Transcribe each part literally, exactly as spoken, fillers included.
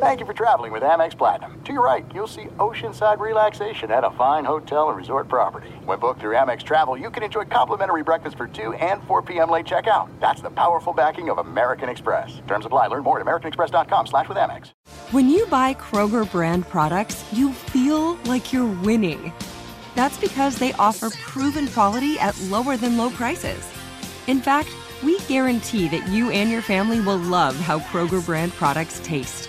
Thank you for traveling with Amex Platinum. To your right, you'll see Oceanside Relaxation at a fine hotel and resort property. When booked through Amex Travel, you can enjoy complimentary breakfast for two and four p.m. late checkout. That's the powerful backing of American Express. Terms apply. Learn more at americanexpress.com slash with Amex. When you buy Kroger brand products, you feel like you're winning. That's because they offer proven quality at lower than low prices. In fact, we guarantee that you and your family will love how Kroger brand products taste,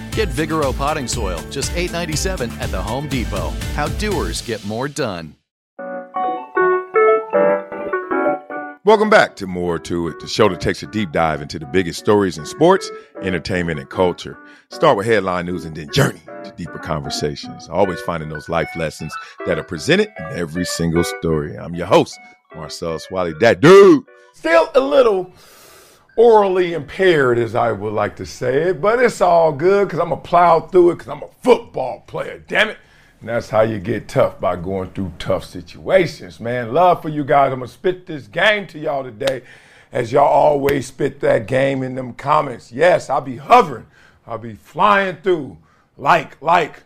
Get Vigoro potting soil, just eight dollars and ninety-seven cents at the Home Depot. How doers get more done. Welcome back to More To It, the show that takes a deep dive into the biggest stories in sports, entertainment, and culture. Start with headline news and then journey to deeper conversations. Always finding those life lessons that are presented in every single story. I'm your host, Marcellus Wiley. That dude, still a little orally impaired, as I would like to say it, but it's all good because I'm going to plow through it because I'm a football player, damn it. And that's how you get tough, by going through tough situations, man. Love for you guys. I'm going to spit this game to y'all today, as y'all always spit that game in them comments. Yes, I'll be hovering. I'll be flying through. Like, like,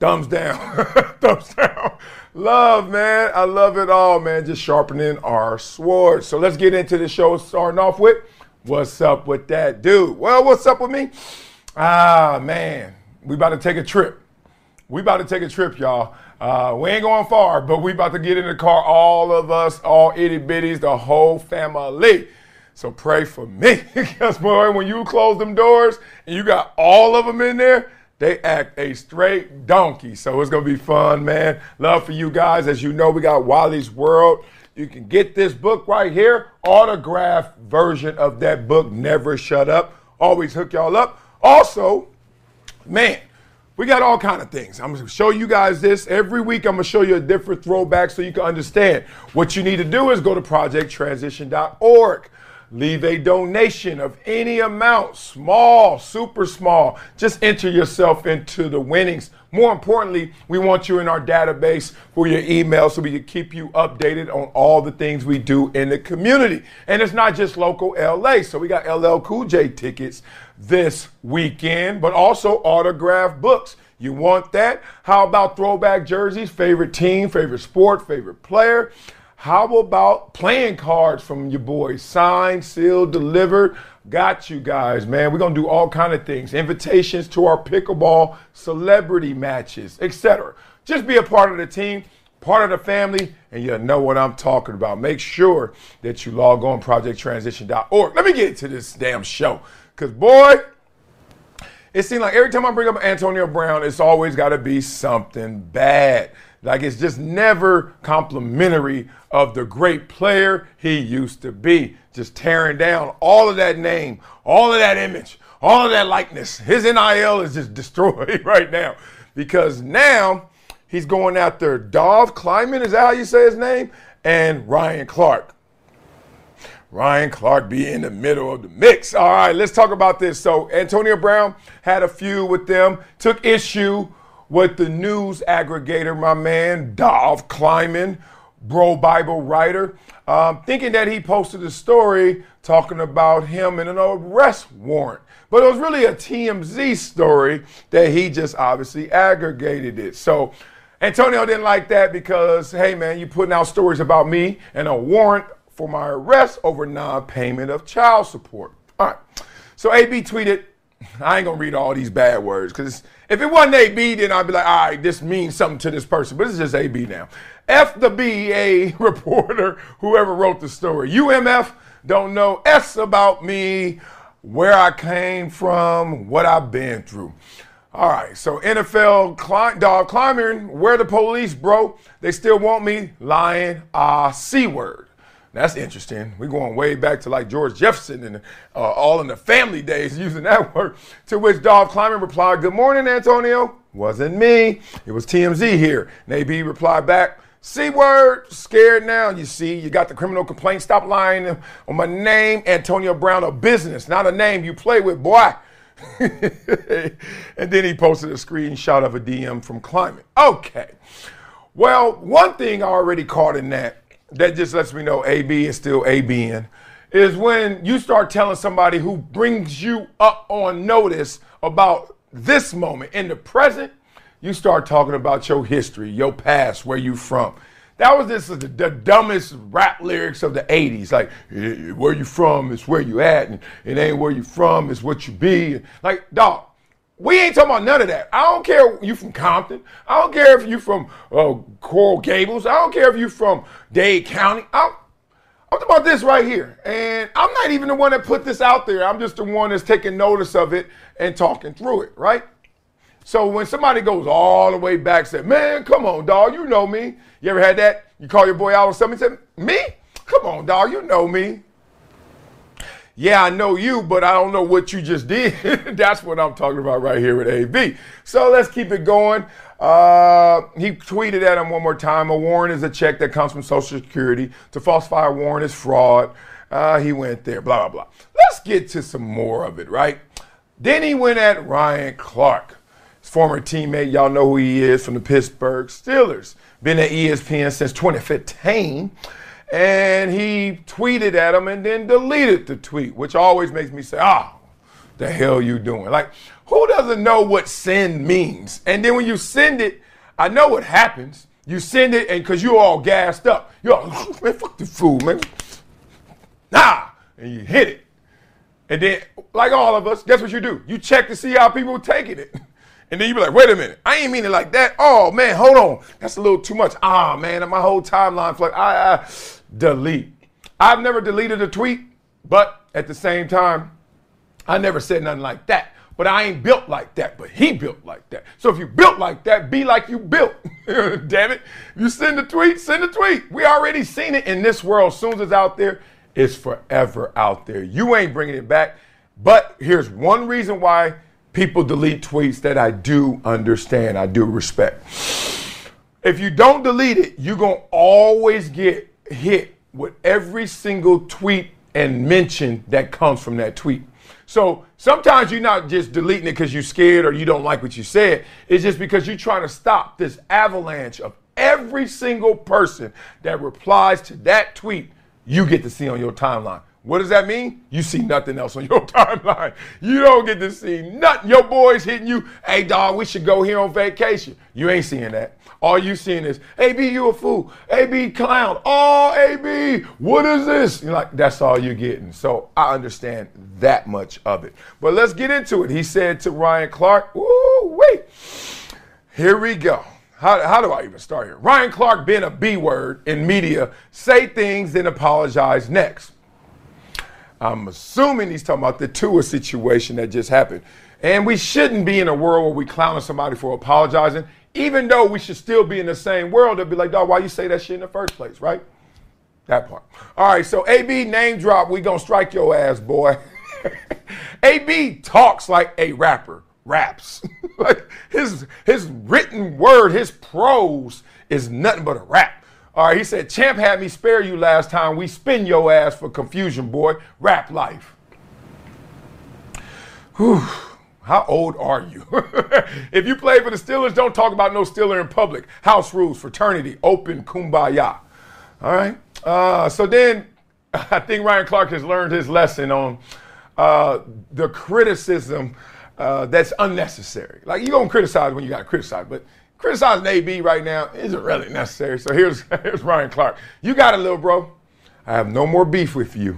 thumbs down, thumbs down. Love, man. I love it all, man. Just sharpening our swords. So let's get into the show, starting off with what's up with that dude? Well, what's up with me? Ah, man, we about to take a trip. We about to take a trip, y'all. Uh, we ain't going far, but we about to get in the car, all of us, all itty bitties, the whole family. So pray for me, because boy, when you close them doors and you got all of them in there, they act a straight donkey. So it's going to be fun, man. Love for you guys. As you know, we got Wiley's World. You can get this book right here, autographed version of that book, Never Shut Up. Always hook y'all up. Also, man, we got all kind of things. I'm going to show you guys this. Every week, I'm going to show you a different throwback so you can understand. What you need to do is go to project transition dot org. Leave a donation of any amount, small, super small. Just enter yourself into the winnings. More importantly, we want you in our database for your email so we can keep you updated on all the things we do in the community. And it's not just local L A. So we got L L Cool J tickets this weekend, but also autographed books. You want that? How about throwback jerseys, favorite team, favorite sport, favorite player? How about playing cards from your boys? Signed, sealed, delivered. Got you guys, man. We're going to do all kind of things. Invitations to our pickleball celebrity matches, et cetera. Just be a part of the team, part of the family, and you'll know what I'm talking about. Make sure that you log on project transition dot org. Let me get to this damn show, because, boy, it seems like every time I bring up Antonio Brown, it's always got to be something bad. Like, it's just never complimentary of the great player he used to be. Just tearing down all of that name, all of that image, all of that likeness. His N I L is just destroyed right now, because now he's going after Dov Kleiman, is that how you say his name? And Ryan Clark. Ryan Clark be in the middle of the mix. All right, let's talk about this. So Antonio Brown had a feud with them, took issue with the news aggregator, my man, Dov Kleiman, bro Bible writer, um, thinking that he posted a story talking about him in an arrest warrant. But it was really a T M Z story that he just obviously aggregated it. So Antonio didn't like that because, hey, man, you putting out stories about me and a warrant for my arrest over non-payment of child support. All right. So A B tweeted, I ain't going to read all these bad words, because if it wasn't A B, then I'd be like, all right, this means something to this person. But it's just A B now. F the B A reporter, whoever wrote the story. U M F, don't know. S about me, where I came from, what I've been through. All right, so N F L, Clim- Dov Kleiman, where the police, bro. They still want me lying, ah, uh, C-word. That's interesting. We're going way back to like George Jefferson and uh, all in the family days using that word. To which Dov Kleiman replied, good morning, Antonio. Wasn't me. It was T M Z here. And A B replied back, C-word, scared now. You see, you got the criminal complaint. Stop lying on my name. Antonio Brown, a business, not a name you play with, boy. And then he posted a screenshot of a D M from Kleiman. Okay. Well, one thing I already caught in that, that just lets me know A B is still A B N, is when you start telling somebody who brings you up on notice about this moment in the present, you start talking about your history, your past, where you from. That was just the, the dumbest rap lyrics of the eighties. Like, where you from is where you at, and it ain't where you from, it's what you be. Like, dog, we ain't talking about none of that. I don't care if you from Compton. I don't care if you from uh, Coral Gables. I don't care if you from Dade County. I'm, I'm talking about this right here. And I'm not even the one that put this out there. I'm just the one that's taking notice of it and talking through it, right? So when somebody goes all the way back and says, man, come on, dog, you know me. You ever had that? You call your boy out on something and say, me? Come on, dog, you know me. Yeah, I know you, but I don't know what you just did. That's what I'm talking about right here with A B. So let's keep it going. Uh, he tweeted at him one more time. A warrant is a check that comes from Social Security. To falsify a warrant is fraud. Uh, he went there, blah, blah, blah. Let's get to some more of it, right? Then he went at Ryan Clark. Former teammate, y'all know who he is, from the Pittsburgh Steelers. Been at E S P N since twenty fifteen. And he tweeted at him and then deleted the tweet, which always makes me say, ah, the hell you doing? Like, who doesn't know what send means? And then when you send it, I know what happens. You send it, and because you're all gassed up. You're all, man, fuck the fool, man. Nah, and you hit it. And then, like all of us, guess what you do? You check to see how people are taking it. And then you be like, wait a minute, I ain't mean it like that. Oh, man, hold on. That's a little too much. Ah, man, my whole timeline, like, I, I delete. I've never deleted a tweet, but at the same time, I never said nothing like that. But I ain't built like that, but he built like that. So if you built like that, be like you built. Damn it. You send a tweet, send a tweet. We already seen it in this world. As soon as it's out there, it's forever out there. You ain't bringing it back. But here's one reason why people delete tweets that I do understand, I do respect. If you don't delete it, you're going to always get hit with every single tweet and mention that comes from that tweet. So sometimes you're not just deleting it because you're scared or you don't like what you said. It's just because you're trying to stop this avalanche of every single person that replies to that tweet you get to see on your timeline. What does that mean? You see nothing else on your timeline. You don't get to see nothing. Your boy's hitting you. Hey, dog, we should go here on vacation. You ain't seeing that. All you seeing is, A B, you a fool. A B, clown. Oh, A B, what is this? You're like, that's all you're getting. So I understand that much of it. But let's get into it. He said to Ryan Clark, ooh, wait. Here we go. How, how do I even start here? Ryan Clark being a B word in media, say things, then apologize next. I'm assuming he's talking about the Tua situation that just happened. And we shouldn't be in a world where we clowning somebody for apologizing, even though we should still be in the same world. They'll be like, dog, why you say that shit in the first place, right? That part. All right, so A B name drop. We gonna strike your ass, boy. A B talks like a rapper, raps. Like his, his written word, his prose is nothing but a rap. All right, he said, champ had me spare you last time. We spin your ass for confusion, boy. Rap life. Whew. How old are you? If you play for the Steelers, don't talk about no Steeler in public. House rules, fraternity, open, kumbaya. All right. Uh, so then I think Ryan Clark has learned his lesson on uh, the criticism uh, that's unnecessary. Like, you're going to criticize when you got to criticize, but criticizing A B right now isn't really necessary. So here's, here's Ryan Clark. You got it, little bro. I have no more beef with you.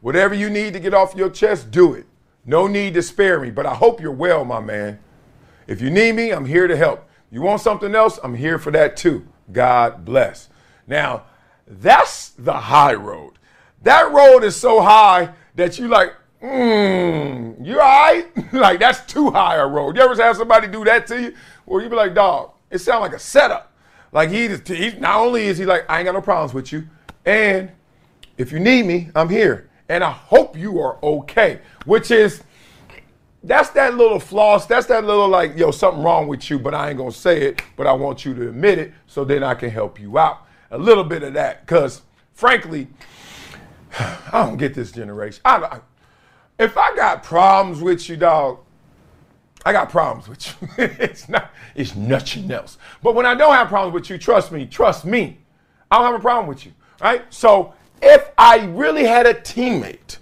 Whatever you need to get off your chest, do it. No need to spare me, but I hope you're well, my man. If you need me, I'm here to help. You want something else? I'm here for that too. God bless. Now, that's the high road. That road is so high that you like, mm, you all right? Like, that's too high a road. You ever have somebody do that to you? Well, you be like, dog, it sounds like a setup. Like, he, just, he not only is he like, I ain't got no problems with you, and if you need me, I'm here, and I hope you are okay, which is, that's that little floss. That's that little like, yo, something wrong with you, but I ain't going to say it, but I want you to admit it so then I can help you out. A little bit of that, because frankly, I don't get this generation. I, I, if I got problems with you, dog, I got problems with you. It's not, it's nothing else. But when I don't have problems with you, trust me, trust me, I don't have a problem with you, right? So if I really had a teammate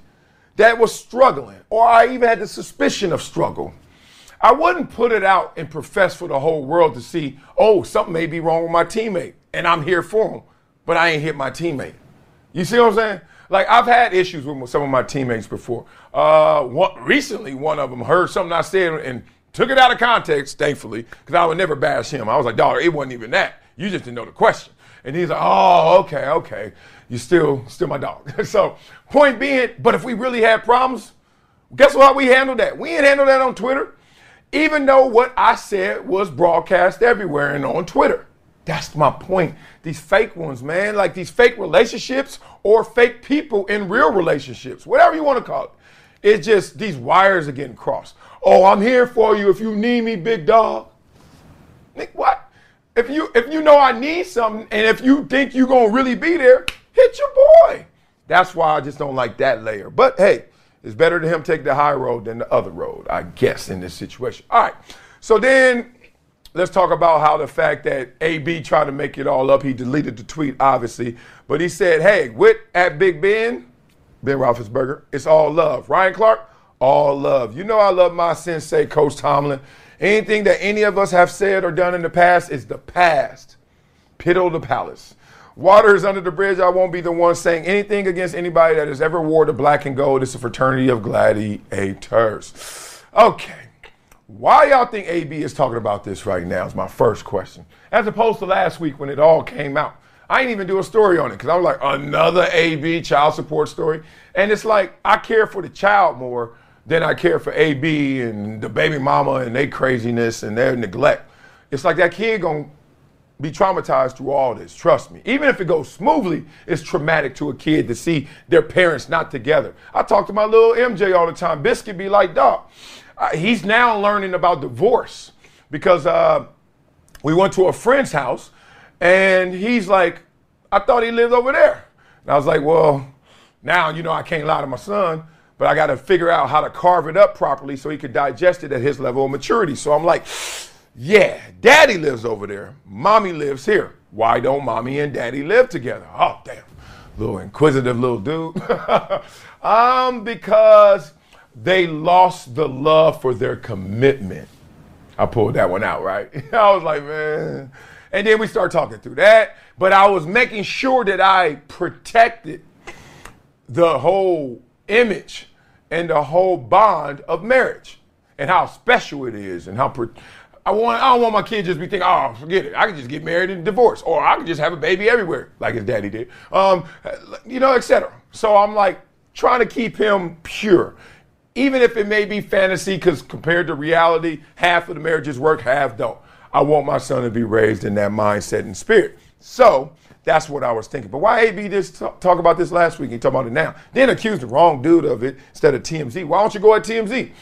that was struggling, or I even had the suspicion of struggle, I wouldn't put it out and profess for the whole world to see, oh, something may be wrong with my teammate, and I'm here for him, but I ain't hit my teammate. You see what I'm saying? Like, I've had issues with some of my teammates before. Uh, one, recently, one of them heard something I said and took it out of context, thankfully, because I would never bash him. I was like, dog, it wasn't even that. You just didn't know the question. And he's like, oh, okay, okay. You're still, still my dog. So point being, but if we really had problems, guess what? We handled that. We didn't handle that on Twitter, even though what I said was broadcast everywhere and on Twitter. That's my point. These fake ones, man, like these fake relationships or fake people in real relationships, whatever you want to call it. It's just these wires are getting crossed. Oh, I'm here for you if you need me, big dog. Nick, what? If you if you know I need something and if you think you're going to really be there, hit your boy. That's why I just don't like that layer. But, hey, it's better to him take the high road than the other road, I guess, in this situation. All right. So then let's talk about how the fact that A B tried to make it all up. He deleted the tweet, obviously. But he said, hey, with at Big Ben, Ben Roethlisberger, it's all love. Ryan Clark, all love. You know I love my sensei, Coach Tomlin. Anything that any of us have said or done in the past is the past. Piddle the palace. Water is under the bridge. I won't be the one saying anything against anybody that has ever wore the black and gold. It's a fraternity of gladiators. Okay. Why y'all think A B is talking about this right now is my first question. As opposed to last week when it all came out. I didn't even do a story on it because I was like, another A B child support story. And it's like, I care for the child more then I care for A B and the baby mama and their craziness and their neglect. It's like that kid gonna be traumatized through all this, trust me. Even if it goes smoothly, it's traumatic to a kid to see their parents not together. I talk to my little M J all the time. Biscuit be like, dog, uh, he's now learning about divorce because uh, we went to a friend's house and he's like, I thought he lived over there. And I was like, well, now, you know, I can't lie to my son. But I got to figure out how to carve it up properly so he could digest it at his level of maturity. So I'm like, yeah, daddy lives over there. Mommy lives here. Why don't mommy and daddy live together? Oh, damn. Little inquisitive little dude. um, because they lost the love for their commitment. I pulled that one out, right? I was like, man. And then we start talking through that. But I was making sure that I protected the whole image and the whole bond of marriage and how special it is and how pre- I want I don't want my kids just be thinking, oh, forget it. I can just get married and divorce or I can just have a baby everywhere like his daddy did, um, you know, et cetera. So I'm like trying to keep him pure, even if it may be fantasy, because compared to reality, half of the marriages work, half don't. I want my son to be raised in that mindset and spirit. So that's what I was thinking. But why A B just t- talk about this last week and talk about it now? Then accused the wrong dude of it instead of T M Z. Why don't you go at T M Z?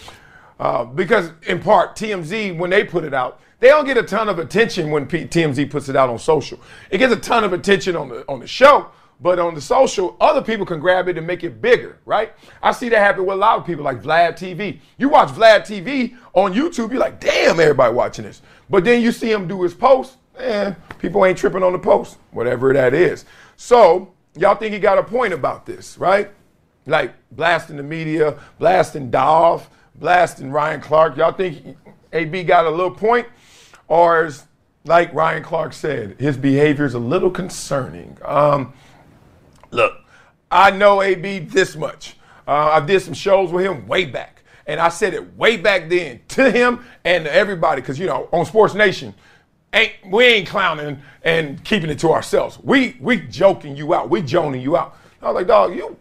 Uh, because in part, T M Z, when they put it out, they don't get a ton of attention when P- T M Z puts it out on social. It gets a ton of attention on the on the show, but on the social, other people can grab it and make it bigger, right? I see that happen with a lot of people like Vlad T V. You watch Vlad T V on YouTube, you're like, damn, everybody watching this. But then you see him do his post. And people ain't tripping on the post, whatever that is. So y'all think he got a point about this, right? Like blasting the media, blasting Dov, blasting Ryan Clark. Y'all think he, A B got a little point? Or is, like Ryan Clark said, his behavior is a little concerning. Um, look, I know A B this much. Uh, I did some shows with him way back. And I said it way back then to him and to everybody, because, you know, on Sports Nation, Ain't, we ain't clowning and keeping it to ourselves. We we joking you out. We joning you out. I was like, dog, you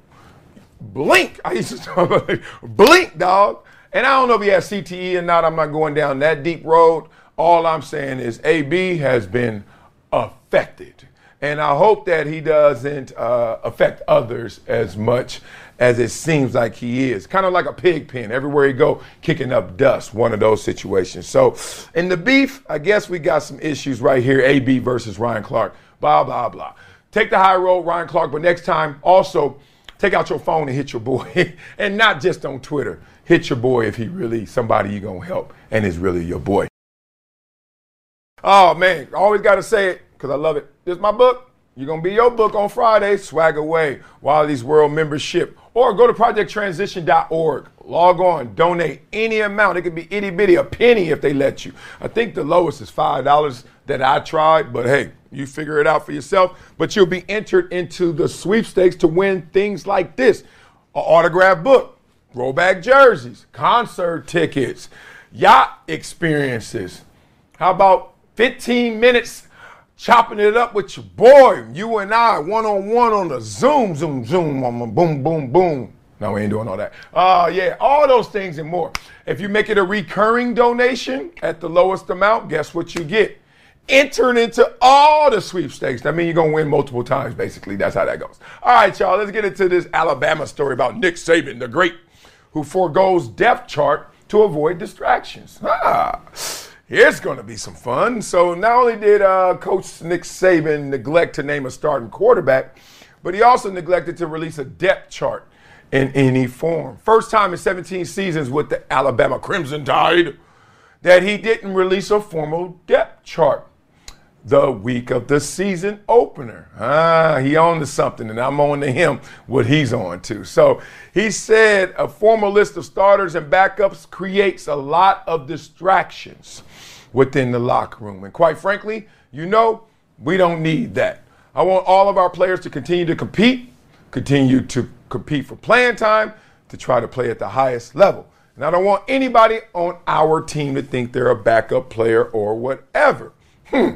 blink. I used to talk about it. Blink, dog. And I don't know if he has C T E or not. I'm not going down that deep road. All I'm saying is A B has been affected. And I hope that he doesn't uh, affect others as much as it seems like he is. Kind of like a pig pen. Everywhere he go, kicking up dust. One of those situations. So, in the beef, I guess we got some issues right here. A B versus Ryan Clark. Blah, blah, blah. Take the high road, Ryan Clark. But next time, also, take out your phone and hit your boy. And not just on Twitter. Hit your boy if he really somebody you're going to help and is really your boy. Oh, man. Always got to say it. Because I love it. This is my book. You're going to be your book on Friday. Swag away. Wiley's World membership. Or go to project transition dot org. Log on. Donate any amount. It could be itty-bitty, a penny if they let you. I think the lowest is five dollars that I tried. But, hey, you figure it out for yourself. But you'll be entered into the sweepstakes to win things like this. An autographed book. Rollback jerseys. Concert tickets. Yacht experiences. How about fifteen minutes chopping it up with your boy, you and I, one-on-one on the Zoom, Zoom, Zoom, boom, boom, boom. No, we ain't doing all that. Oh, uh, yeah, all those things and more. If you make it a recurring donation at the lowest amount, guess what you get? Entering into all the sweepstakes. That means you're going to win multiple times, basically. That's how that goes. All right, y'all, let's get into this Alabama story about Nick Saban, the great, who forgoes depth chart to avoid distractions. Ah. It's going to be some fun. So not only did uh, Coach Nick Saban neglect to name a starting quarterback, but he also neglected to release a depth chart in any form. First time in seventeen seasons with the Alabama Crimson Tide that he didn't release a formal depth chart the week of the season opener. Ah, he on to something, and I'm on to him what he's on to. So he said a formal list of starters and backups creates a lot of distractions within the locker room. And quite frankly, you know, we don't need that. I want all of our players to continue to compete, continue to compete for playing time, to try to play at the highest level. And I don't want anybody on our team to think they're a backup player or whatever. Hmm.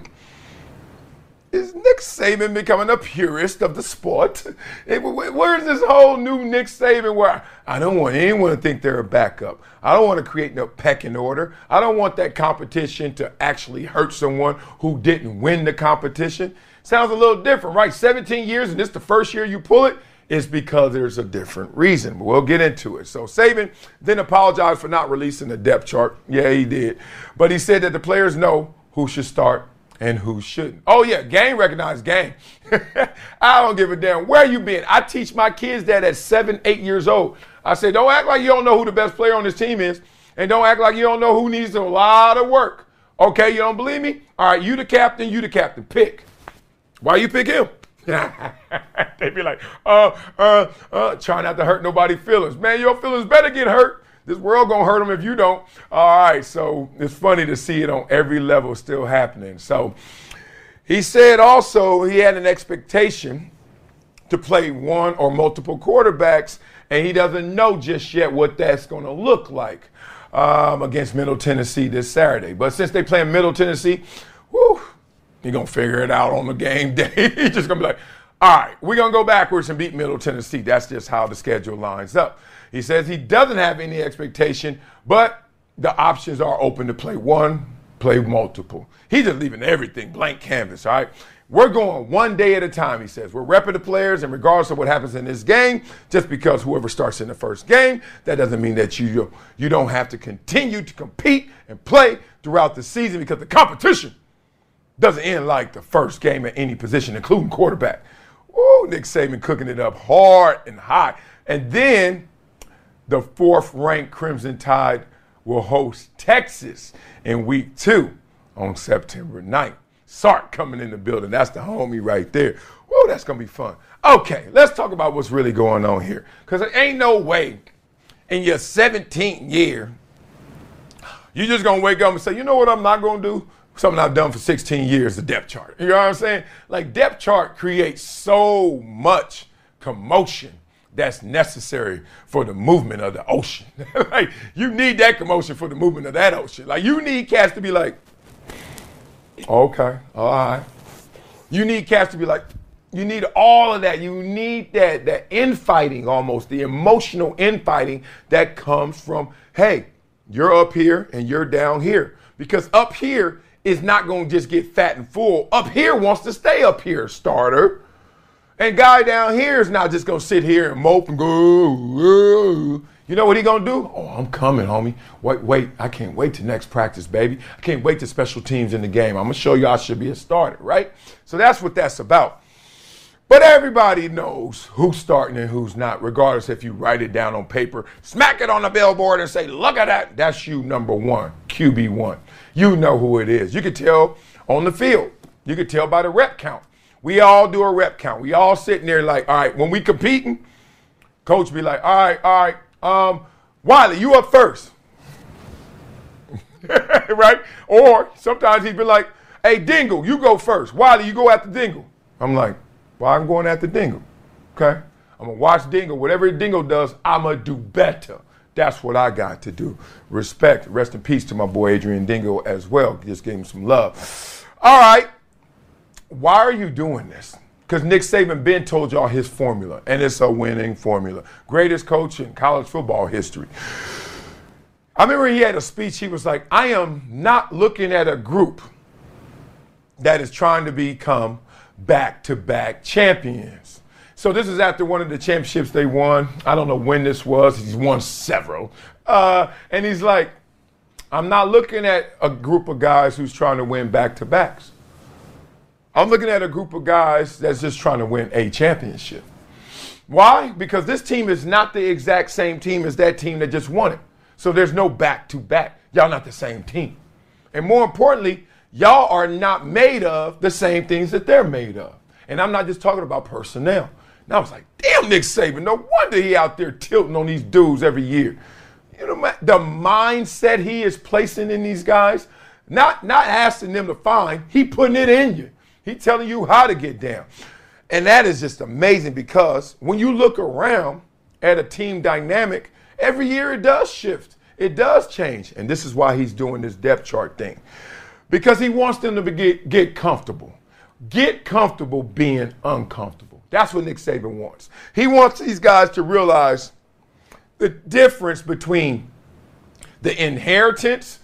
Is Nick Saban becoming a purist of the sport? Where's this whole new Nick Saban where I don't want anyone to think they're a backup. I don't want to create no pecking order. I don't want that competition to actually hurt someone who didn't win the competition. Sounds a little different, right? seventeen years and this the first year you pull it? It's because there's a different reason. But we'll get into it. So Saban then apologized for not releasing the depth chart. Yeah, he did. But he said that the players know who should start and who shouldn't. Oh, yeah, game recognized game. I don't give a damn where you been. I teach my kids that at seven, eight years old. I say, don't act like you don't know who the best player on this team is, and don't act like you don't know who needs a lot of work. Okay, you don't believe me? All right, you the captain, you the captain. Pick. Why you pick him? They be like, uh, uh, uh, try not to hurt nobody's feelings. Man, your feelings better get hurt. This world gonna hurt them if you don't. All right, so it's funny to see it on every level still happening. So he said also he had an expectation to play one or multiple quarterbacks, and he doesn't know just yet what that's gonna look like um, against Middle Tennessee this Saturday. But since they play in Middle Tennessee, whoo, he's gonna figure it out on the game day. He's just gonna be like, all right, we're gonna go backwards and beat Middle Tennessee. That's just how the schedule lines up. He says he doesn't have any expectation, but the options are open to play one, play multiple. He's just leaving everything blank canvas, all right? We're going one day at a time, he says. We're repping the players, and regardless of what happens in this game, just because whoever starts in the first game, that doesn't mean that you, you don't have to continue to compete and play throughout the season because the competition doesn't end like the first game at any position, including quarterback. Ooh, Nick Saban cooking it up hard and high. And then the fourth-ranked Crimson Tide will host Texas in week two on September ninth. Sark coming in the building. That's the homie right there. Whoa, that's going to be fun. Okay, let's talk about what's really going on here. Because there ain't no way in your seventeenth year, you're just going to wake up and say, you know what I'm not going to do? Something I've done for sixteen years, the depth chart. You know what I'm saying? Like, depth chart creates so much commotion that's necessary for the movement of the ocean. Like, you need that commotion for the movement of that ocean. Like, you need cats to be like, okay, all right. You need cats to be like, You need all of that. You need that, that infighting almost, the emotional infighting that comes from, hey, you're up here and you're down here. Because up here is not going to just get fat and full. Up here wants to stay up here, starter. And guy down here is not just going to sit here and mope and go, ooh. You know what he going to do? Oh, I'm coming, homie. Wait, wait. I can't wait to next practice, baby. I can't wait to special teams in the game. I'm going to show you I should be a starter, right? So that's what that's about. But everybody knows who's starting and who's not, regardless if you write it down on paper, smack it on the billboard and say, look at that. That's you, number one, Q B one. You know who it is. You could tell on the field. You could tell by the rep count. We all do a rep count. We all sitting there like, all right, when we competing, coach be like, all right, all right, um, Wiley, you up first. Right? Or sometimes he'd be like, hey, Dingle, you go first. Wiley, you go after Dingle. I'm like, well, I'm going after Dingle, okay? I'm going to watch Dingle. Whatever Dingle does, I'm going to do better. That's what I got to do. Respect. Rest in peace to my boy Adrian Dingle as well. Just gave him some love. All right. Why are you doing this? Because Nick Saban Ben told y'all his formula, and it's a winning formula. Greatest coach in college football history. I remember he had a speech. He was like, I am not looking at a group that is trying to become back-to-back champions. So this is after one of the championships they won. I don't know when this was. He's won several. Uh, and he's like, I'm not looking at a group of guys who's trying to win back-to-backs. I'm looking at a group of guys that's just trying to win a championship. Why? Because this team is not the exact same team as that team that just won it. So there's no back-to-back. Y'all not the same team. And more importantly, y'all are not made of the same things that they're made of. And I'm not just talking about personnel. And I was like, damn, Nick Saban, no wonder he out there tilting on these dudes every year. You know, the mindset he is placing in these guys, not, not asking them to find, he putting it in you. He telling you how to get down. And that is just amazing because when you look around at a team dynamic, every year it does shift. It does change. And this is why he's doing this depth chart thing. Because he wants them to get, get comfortable. Get comfortable being uncomfortable. That's what Nick Saban wants. He wants these guys to realize the difference between the inheritance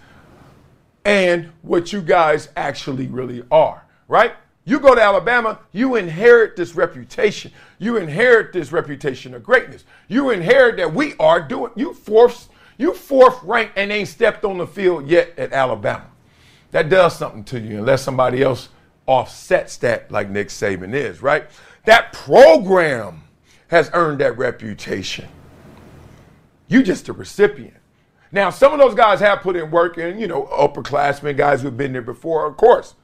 and what you guys actually really are, right? You go to Alabama, you inherit this reputation. You inherit this reputation of greatness. You inherit that we are doing, you fourth, you fourth ranked and ain't stepped on the field yet at Alabama. That does something to you unless somebody else offsets that like Nick Saban is, right? That program has earned that reputation. You just a recipient. Now, some of those guys have put in work and, you know, upperclassmen, guys who've been there before, of course.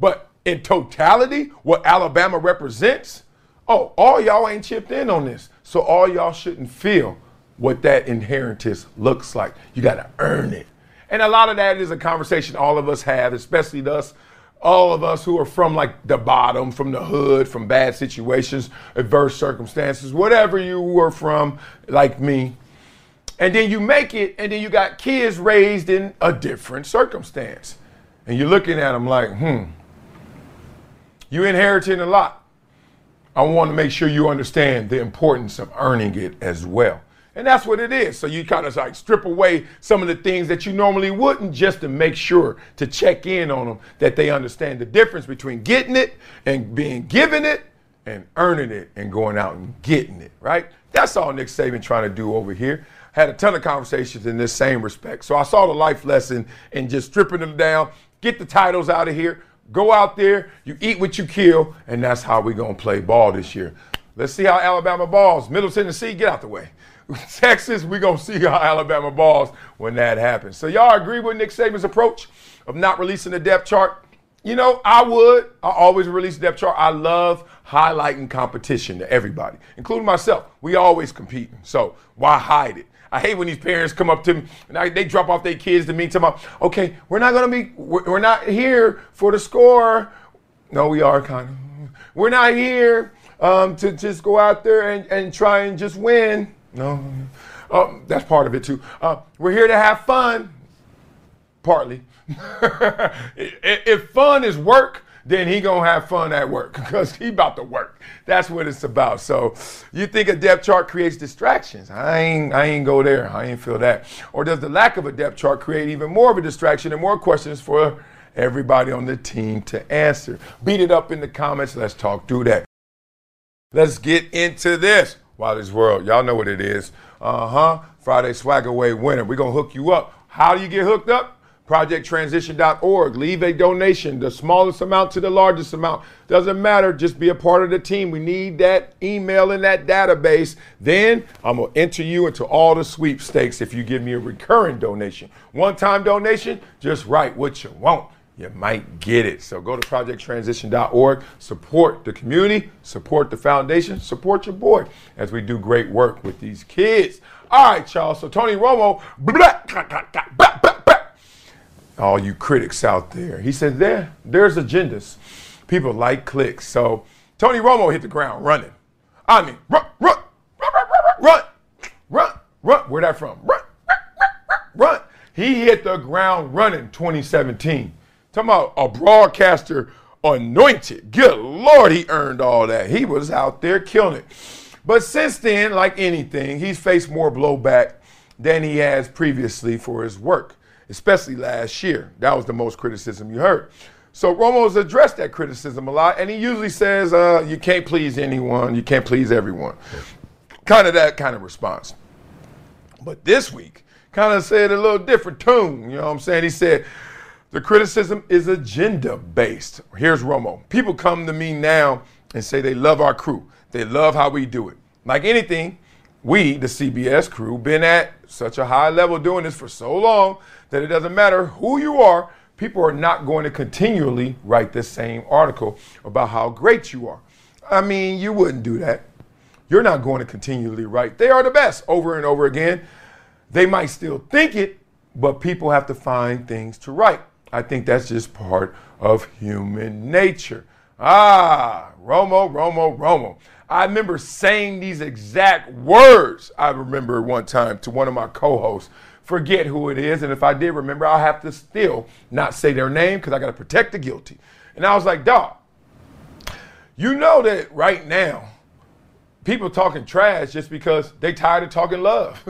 But in totality, what Alabama represents, oh, all y'all ain't chipped in on this. So all y'all shouldn't feel what that inheritance looks like. You got to earn it. And a lot of that is a conversation all of us have, especially us, all of us who are from like the bottom, from the hood, from bad situations, adverse circumstances, whatever you were from, like me. And then you make it, and then you got kids raised in a different circumstance. And you're looking at them like, hmm, you're inheriting a lot. I want to make sure you understand the importance of earning it as well. And that's what it is. So you kind of like strip away some of the things that you normally wouldn't just to make sure to check in on them, that they understand the difference between getting it and being given it and earning it and going out and getting it, right? That's all Nick Saban trying to do over here. Had a ton of conversations in this same respect. So I saw the life lesson in just stripping them down, get the titles out of here, go out there, you eat what you kill, and that's how we're going to play ball this year. Let's see how Alabama balls. Middle Tennessee, get out the way. Texas, we're going to see how Alabama balls when that happens. So y'all agree with Nick Saban's approach of not releasing the depth chart? You know, I would. I always release the depth chart. I love highlighting competition to everybody, including myself. We always competing, so why hide it? I hate when these parents come up to me and I, they drop off their kids to me talking about, okay, we're not going to be, we're, we're not here for the score. No, we are kind of. We're not here um, to just go out there and, and try and just win. No, um, that's part of it too. Uh, we're here to have fun, partly. If fun is work, then he going to have fun at work because he about to work. That's what it's about. So you think a depth chart creates distractions. I ain't, I ain't go there. I ain't feel that. Or does the lack of a depth chart create even more of a distraction and more questions for everybody on the team to answer? Beat it up in the comments. Let's talk through that. Let's get into this. Wiley's World. Y'all know what it is. Uh-huh. Friday Swag Away winner. We're going to hook you up. How do you get hooked up? project transition dot org. Leave a donation, the smallest amount to the largest amount. Doesn't matter. Just be a part of the team. We need that email in that database. Then I'm going to enter you into all the sweepstakes if you give me a recurring donation. One-time donation, just write what you want. You might get it. So go to project transition dot org. Support the community. Support the foundation. Support your boy as we do great work with these kids. All right, y'all. So Tony Romo, blah, blah, blah, blah, blah. All you critics out there. He said, there, there's agendas. People like clicks. So Tony Romo hit the ground running. I mean, run, run, run, run, run, run, run. Where that from? Run, run, run, run. He hit the ground running twenty seventeen. Talking about a broadcaster anointed. Good Lord, he earned all that. He was out there killing it. But since then, like anything, he's faced more blowback than he has previously for his work. Especially last year. That was the most criticism you heard. So Romo's addressed that criticism a lot, and he usually says, uh, you can't please anyone, you can't please everyone. Kind of that kind of response. But this week, kind of said a little different tune, you know what I'm saying? He said, the criticism is agenda-based. Here's Romo. People come to me now and say they love our crew. They love how we do it. Like anything, we, the C B S crew, been at such a high level doing this for so long that it doesn't matter who you are, people are not going to continually write the same article about how great you are. I mean, you wouldn't do that. You're not going to continually write, they are the best, over and over again. They might still think it, but people have to find things to write. I think that's just part of human nature. Ah, Romo, Romo, Romo. I remember saying these exact words. I remember one time to one of my co-hosts, forget who it is, and if I did remember, I'll have to still not say their name because I got to protect the guilty. And I was like, dog, you know that right now, people talking trash just because they tired of talking love.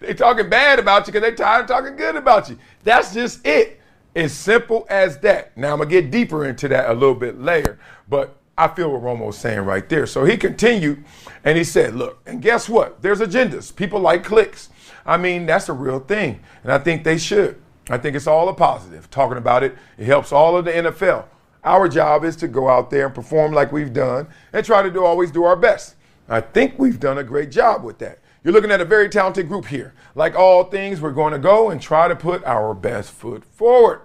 They talking bad about you because they tired of talking good about you. That's just it. It's simple as that. Now, I'm going to get deeper into that a little bit later, but I feel what Romo's saying right there. So he continued and he said, look, and guess what? There's agendas. People like clicks. I mean, that's a real thing. And I think they should. I think it's all a positive. Talking about it, it helps all of the N F L. Our job is to go out there and perform like we've done and try to do, always do our best. I think we've done a great job with that. You're looking at a very talented group here. Like all things, we're going to go and try to put our best foot forward.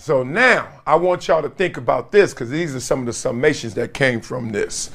So now I want y'all to think about this because these are some of the summations that came from this.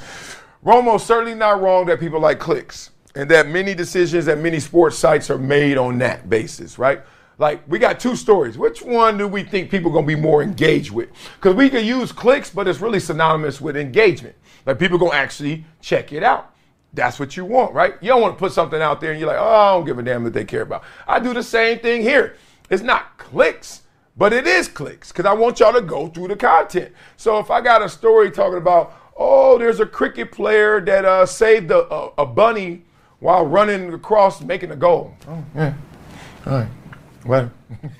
Romo's certainly not wrong that people like clicks and that many decisions at many sports sites are made on that basis, right? Like we got two stories. Which one do we think people are going to be more engaged with? Because we could use clicks, but it's really synonymous with engagement. Like people are going to actually check it out. That's what you want, right? You don't want to put something out there and you're like, oh, I don't give a damn what they care about. I do the same thing here. It's not clicks. But it is clicks, because I want y'all to go through the content. So if I got a story talking about, oh, there's a cricket player that uh, saved a, a, a bunny while running across making a goal. Oh, yeah. All right. Well,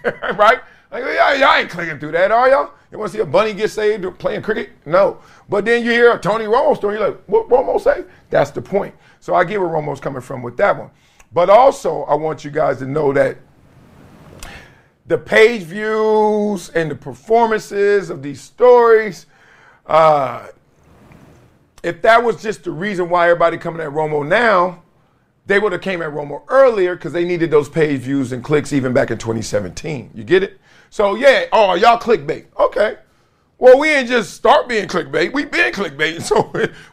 right? Like, y'all, y'all ain't clicking through that, are y'all? You want to see a bunny get saved playing cricket? No. But then you hear a Tony Romo story, you're like, what Romo say? That's the point. So I get where Romo's coming from with that one. But also, I want you guys to know that the page views and the performances of these stories, uh, if that was just the reason why everybody coming at Romo now, they would have came at Romo earlier because they needed those page views and clicks even back in twenty seventeen. You get it? So yeah, oh, y'all clickbait. Okay. Well, we didn't just start being clickbait. We've been clickbait. So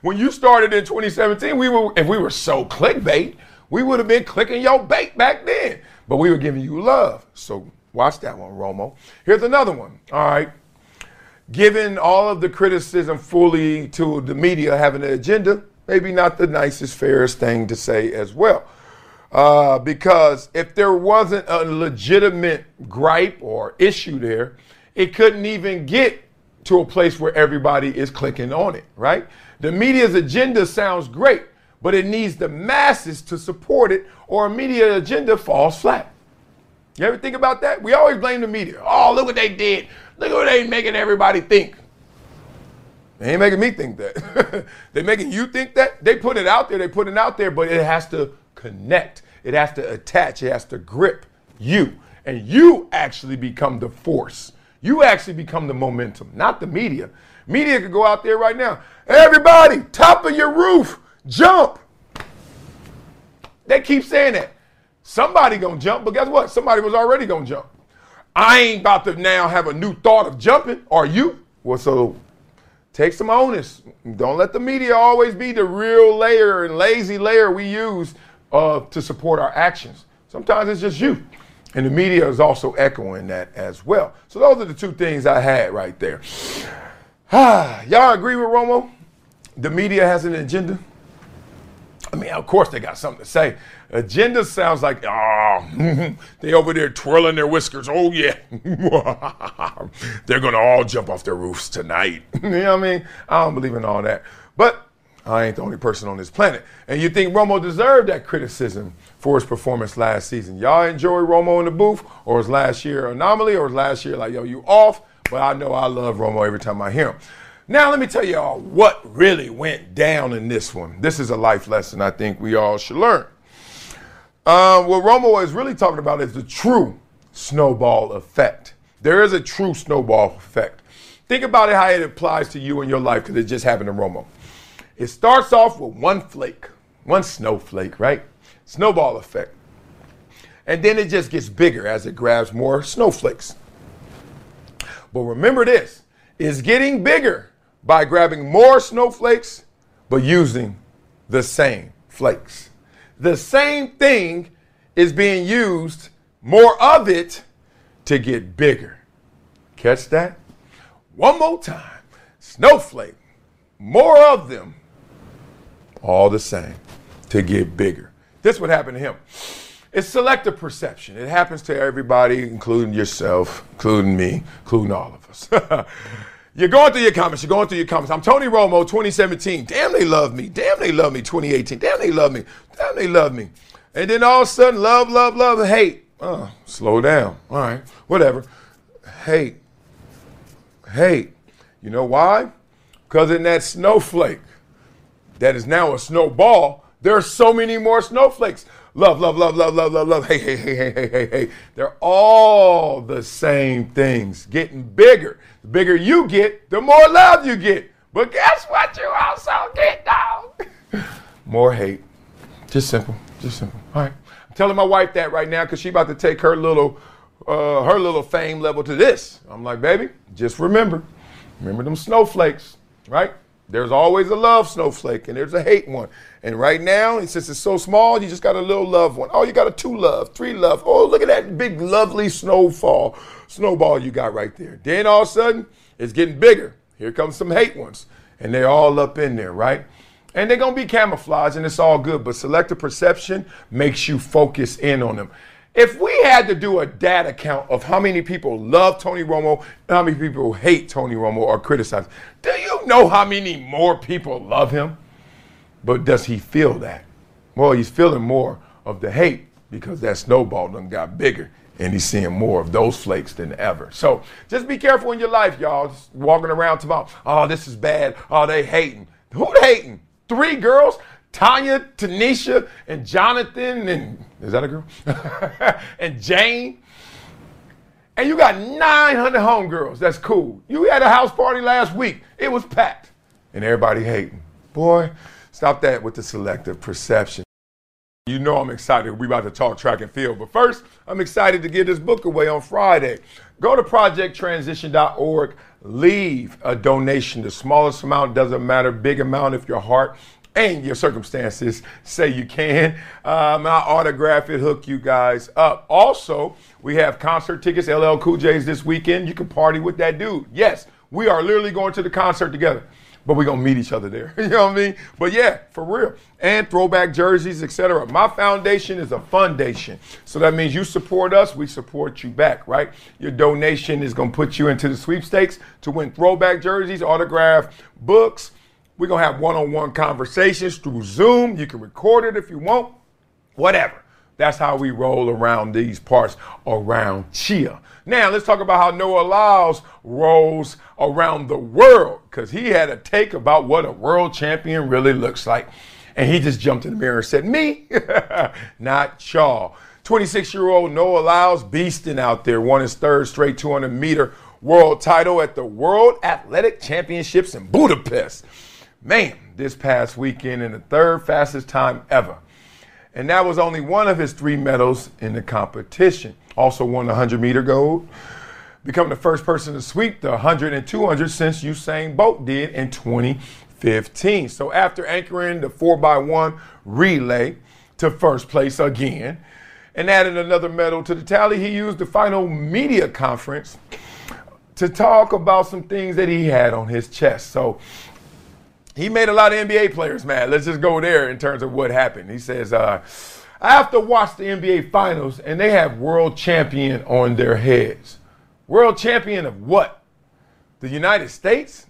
when you started in twenty seventeen, we were, if we were so clickbait, we would have been clicking your bait back then. But we were giving you love. So watch that one, Romo. Here's another one. All right. Given all of the criticism fully to the media having an agenda, maybe not the nicest, fairest thing to say as well. Uh, because if there wasn't a legitimate gripe or issue there, it couldn't even get to a place where everybody is clicking on it, right? The media's agenda sounds great, but it needs the masses to support it or a media agenda falls flat. You ever think about that? We always blame the media. Oh, look what they did. Look what they making everybody think. They ain't making me think that. They making you think that? They put it out there, they put it out there, but it has to connect. It has to attach, it has to grip you. And you actually become the force. You actually become the momentum, not the media. Media could go out there right now. Everybody, top of your roof, jump. They keep saying that. Somebody gonna jump, but guess what? Somebody was already gonna jump. I ain't about to now have a new thought of jumping, are you? Well, so take some onus. Don't let the media always be the real layer and lazy layer we use uh, to support our actions. Sometimes it's just you. And the media is also echoing that as well. So those are the two things I had right there. Y'all agree with Romo? The media has an agenda? I mean, of course they got something to say. Agenda sounds like, oh, they over there twirling their whiskers. Oh, yeah. They're going to all jump off their roofs tonight. You know what I mean? I don't believe in all that. But I ain't the only person on this planet. And you think Romo deserved that criticism for his performance last season. Y'all enjoy Romo in the booth, or was last year an anomaly, or was last year like, yo, you off? But I know I love Romo every time I hear him. Now, let me tell y'all what really went down in this one. This is a life lesson I think we all should learn. Um, what Romo is really talking about is the true snowball effect. There is a true snowball effect. Think about it, how it applies to you in your life, because it just happened to Romo. It starts off with one flake, one snowflake, right? Snowball effect. And then it just gets bigger as it grabs more snowflakes. But remember this, it's getting bigger by grabbing more snowflakes, but using the same flakes. The same thing is being used, more of it, to get bigger. Catch that? One more time. Snowflake, more of them. All the same, to get bigger. This would happen to him. It's selective perception. It happens to everybody, including yourself, including me, including all of us. You're going through your comments. You're going through your comments. I'm Tony Romo, twenty seventeen. Damn, they love me. Damn, they love me, twenty eighteen. Damn, they love me. Damn, they love me. And then all of a sudden, love, love, love, hate. Oh, slow down. All right, whatever. Hate. Hate. You know why? Because in that snowflake, that is now a snowball, there are so many more snowflakes. Love, love, love, love, love, love, love. Hey, hey, hey, hey, hey, hey, hey. They're all the same things, getting bigger. The bigger you get, the more love you get. But guess what you also get, dog? More hate. Just simple, just simple. All right. I'm telling my wife that right now because she about to take her little, uh, her little fame level to this. I'm like, baby, just remember. Remember them snowflakes, right? There's always a love snowflake and there's a hate one. And right now, since it's so small, you just got a little love one. Oh, you got a two love, three love. Oh, look at that big, lovely snowfall, snowball you got right there. Then all of a sudden, it's getting bigger. Here comes some hate ones. And they're all up in there, right? And they're going to be camouflaged and it's all good. But selective perception makes you focus in on them. If we had to do a data count of how many people love Tony Romo and how many people hate Tony Romo or criticize, do you know how many more people love him? But does he feel that? Well, he's feeling more of the hate because that snowball done got bigger and he's seeing more of those flakes than ever. So just be careful in your life, y'all. Just walking around tomorrow, oh, this is bad. Oh, they hating. Who they hating? Three girls? Tanya, Tanisha, and Jonathan, and is that a girl? And Jane. And you got nine hundred homegirls. That's cool. You had a house party last week. It was packed. And everybody hating. Boy, stop that with the selective perception. You know I'm excited. We're about to talk track and field. But first, I'm excited to give this book away on Friday. Go to project transition dot org. Leave a donation. The smallest amount doesn't matter. Big amount if your heart and your circumstances say you can. Um, I'll autograph it, hook you guys up. Also, we have concert tickets, L L Cool J's this weekend. You can party with that dude. Yes, we are literally going to the concert together. but we're going to meet each other there. You know what I mean? But yeah, for real. And throwback jerseys, et cetera. My foundation is a foundation. So that means you support us, we support you back, right? Your donation is going to put you into the sweepstakes to win throwback jerseys, autographed books. We're going to have one-on-one conversations through Zoom. You can record it if you want, whatever. That's how we roll around these parts around Chia. Now, let's talk about how Noah Lyles rolls around the world, because he had a take about what a world champion really looks like. And he just jumped in the mirror and said, me? Not y'all. twenty-six-year-old Noah Lyles beasting out there, won his third straight two hundred meter world title at the World Athletic Championships in Budapest. Man, this past weekend in the third fastest time ever. And that was only one of his three medals in the competition. Also won the one hundred meter gold. Becoming the first person to sweep the one hundred and two hundred since Usain Bolt did in twenty fifteen. So after anchoring the four by one relay to first place again and adding another medal to the tally, he used the final media conference to talk about some things that he had on his chest. So he made a lot of N B A players mad. Let's just go there in terms of what happened. He says, uh, I have to watch the N B A Finals, and they have world champion on their heads. World champion of what? The United States?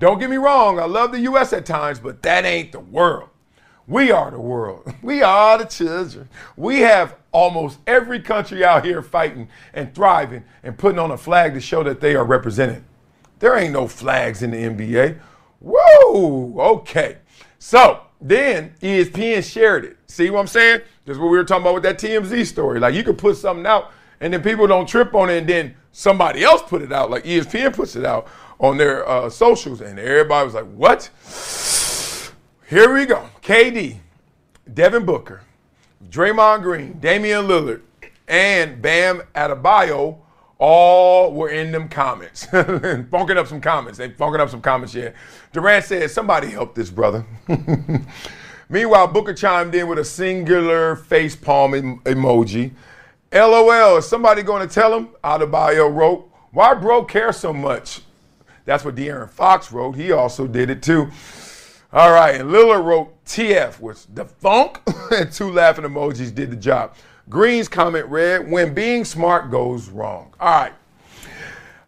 Don't get me wrong. I love the U S at times, but that ain't the world. We are the world. We are the children. We have almost every country out here fighting and thriving and putting on a flag to show that they are represented. There ain't no flags in the N B A. Whoa, okay. So then E S P N shared it. See what I'm saying? That's what we were talking about with that T M Z story. Like, you could put something out and then people don't trip on it, and then somebody else put it out. Like, E S P N puts it out on their uh, socials, and everybody was like, what? Here we go. K D, Devin Booker, Draymond Green, Damian Lillard, and Bam Adebayo all were in them comments. Funking up some comments. They funking up some comments, yeah. Durant said, somebody help this brother. Meanwhile, Booker chimed in with a singular face palm em- emoji. LOL, is somebody going to tell him? Adebayo wrote, why bro care so much? That's what De'Aaron Fox wrote. He also did it too. All right, and Lillard wrote T F, which the funk and two laughing emojis did the job. Green's comment read, when being smart goes wrong. All right.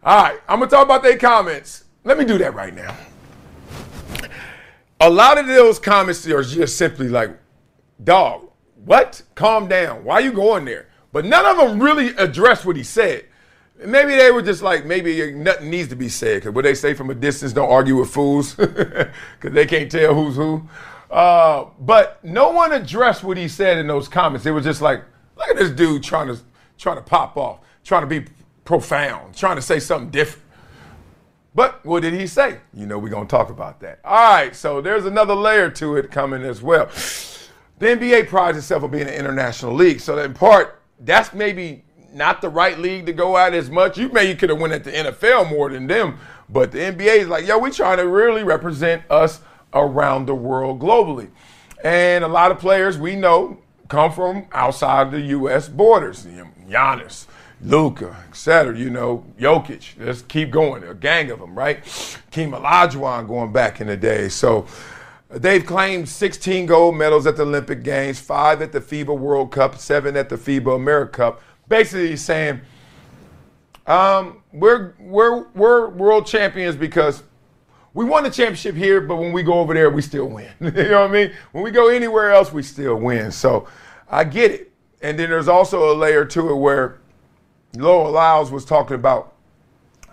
All right. I'm going to talk about their comments. Let me do that right now. A lot of those comments are just simply like, dog, what? Calm down. Why are you going there? But none of them really addressed what he said. Maybe they were just like, maybe nothing needs to be said. Because what they say from a distance, don't argue with fools. Because they can't tell who's who. Uh, but no one addressed what he said in those comments. It was just like, look at this dude trying to trying to pop off, trying to be profound, trying to say something different. But what did he say? You know, we're going to talk about that. All right, so there's another layer to it coming as well. The N B A prides itself on being an international league. So in part, that's maybe not the right league to go at as much. You maybe could have went at the N F L more than them. But the N B A is like, yo, we're trying to really represent us around the world globally. And a lot of players we know come from outside the U S borders. Giannis, Luka, et cetera, you know, Jokic. Let's keep going. A gang of them, right? Keem Olajuwon going back in the day. So they've claimed sixteen gold medals at the Olympic Games, five at the FIBA World Cup, seven at the FIBA America Cup. Basically saying, um, we're, we're, we're world champions because we won the championship here, but when we go over there, we still win. You know what I mean? When we go anywhere else, we still win. So I get it. And then there's also a layer to it where Noah Lyles was talking about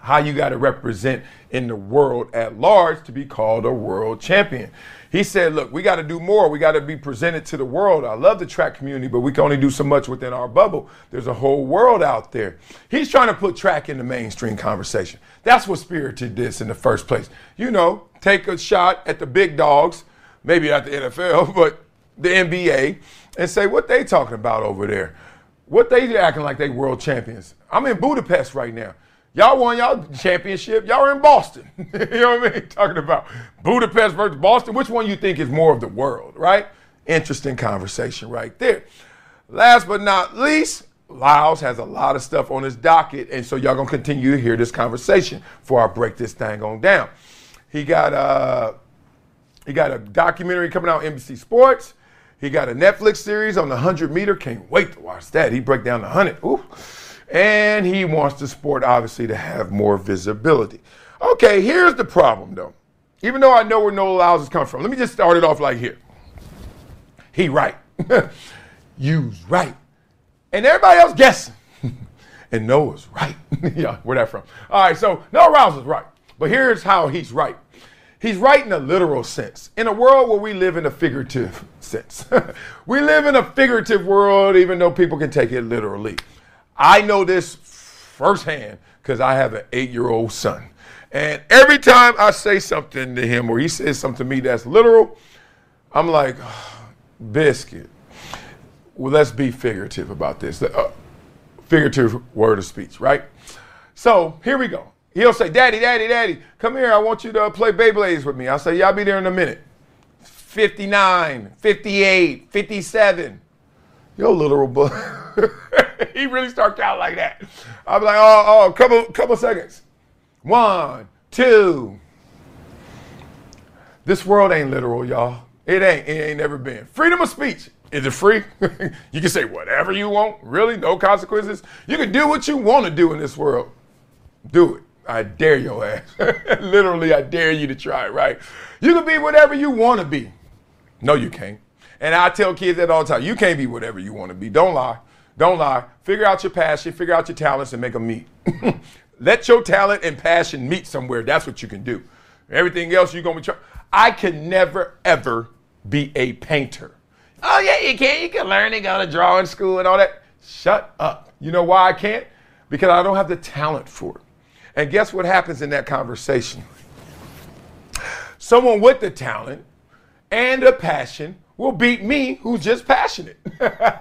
how you got to represent in the world at large to be called a world champion. He said, look, we got to do more. We got to be presented to the world. I love the track community, but we can only do so much within our bubble. There's a whole world out there. He's trying to put track in the mainstream conversation. That's what spirited this in the first place. You know, take a shot at the big dogs, maybe not the N F L, but the N B A, and say what they talking about over there. What they acting like they world champions. I'm in Budapest right now. Y'all won y'all championship. Y'all are in Boston. You know what I mean? Talking about Budapest versus Boston. Which one you think is more of the world, right? Interesting conversation right there. Last but not least, Lyles has a lot of stuff on his docket, and so y'all going to continue to hear this conversation before I break this thing on down. He got uh, he got a documentary coming out on N B C Sports. He got a Netflix series on the hundred meter. Can't wait to watch that. He break down the hundred. Ooh. And he wants the sport, obviously, to have more visibility. Okay, here's the problem, though. Even though I know where Noah Lyles has come from, let me just start it off like here. He right. You's right. And everybody else guessing. And Noah's right. Yeah, where that from? All right, so Noah Lyles is right. But here's how he's right. He's right in a literal sense. In a world where we live in a figurative sense. We live in a figurative world, even though people can take it literally. I know this firsthand because I have an eight-year-old son. And every time I say something to him or he says something to me that's literal, I'm like, oh, biscuit, well, let's be figurative about this. Uh, figurative word of speech, right? So here we go. He'll say, Daddy, Daddy, Daddy, come here. I want you to play Beyblades with me. I'll say, yeah, I'll be there in a minute. fifty-nine, fifty-eight, fifty-seven. Yo, literal boy. He really starts out like that. I'm like, oh, oh, couple, couple seconds. One, two. This world ain't literal, y'all. It ain't. It ain't never been. Freedom of speech. Is it free? You can say whatever you want. Really? No consequences? You can do what you want to do in this world. Do it. I dare your ass. Literally, I dare you to try it, right? You can be whatever you want to be. No, you can't. And I tell kids that all the time. You can't be whatever you want to be. Don't lie. Don't lie. Figure out your passion, figure out your talents, and make them meet. Let your talent and passion meet somewhere. That's what you can do. Everything else you're going to be trying. I can never, ever be a painter. Oh, yeah, you can. You can learn and go to drawing school and all that. Shut up. You know why I can't? Because I don't have the talent for it. And guess what happens in that conversation? Someone with the talent and the passion will beat me, who's just passionate.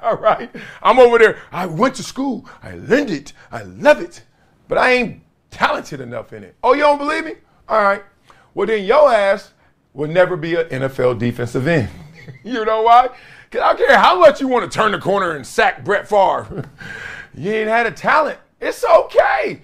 All right? I'm over there. I went to school. I learned it. I love it. But I ain't talented enough in it. Oh, you don't believe me? All right. Well, then your ass will never be an N F L defensive end. You know why? Because I don't care how much you want to turn the corner and sack Brett Favre. You ain't had a talent. It's okay.